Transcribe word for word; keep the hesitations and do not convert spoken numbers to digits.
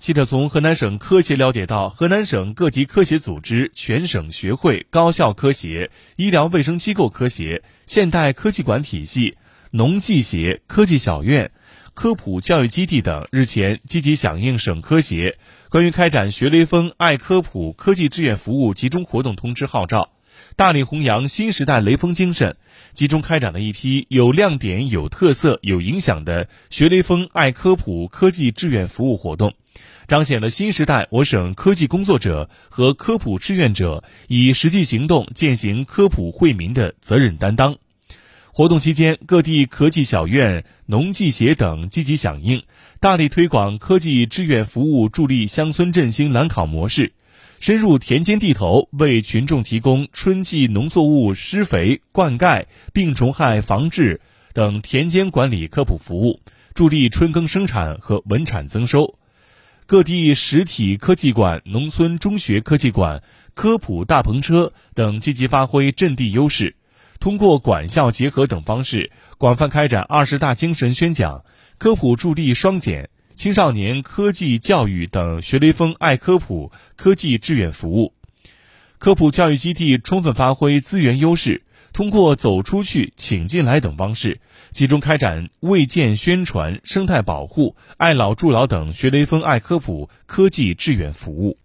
记者从河南省科协了解到，河南省各级科协组织、全省学会、高校科协、医疗卫生机构科协、现代科技馆体系、农技协、科技小院、科普教育基地等日前积极响应省科协关于开展学雷锋爱科普科技志愿服务集中活动通知号召，大力弘扬新时代雷锋精神，集中开展了一批有亮点、有特色、有影响的学雷锋爱科普科技志愿服务活动，彰显了新时代我省科技工作者和科普志愿者以实际行动践行科普惠民的责任担当。活动期间，各地科技小院、农技协等积极响应，大力推广科技志愿服务，助力乡村振兴蓝考模式，深入田间地头，为群众提供春季农作物施肥、灌溉、病虫害防治等田间管理科普服务，助力春耕生产和稳产增收。各地实体科技馆、农村中学科技馆、科普大篷车等积极发挥阵地优势，通过管校结合等方式，广泛开展二十大精神宣讲、科普助力双减、青少年科技教育等学雷锋爱科普科技志愿服务。科普教育基地充分发挥资源优势，通过走出去、请进来等方式，集中开展卫健宣传、生态保护、爱老助老等学雷锋爱科普科技志愿服务。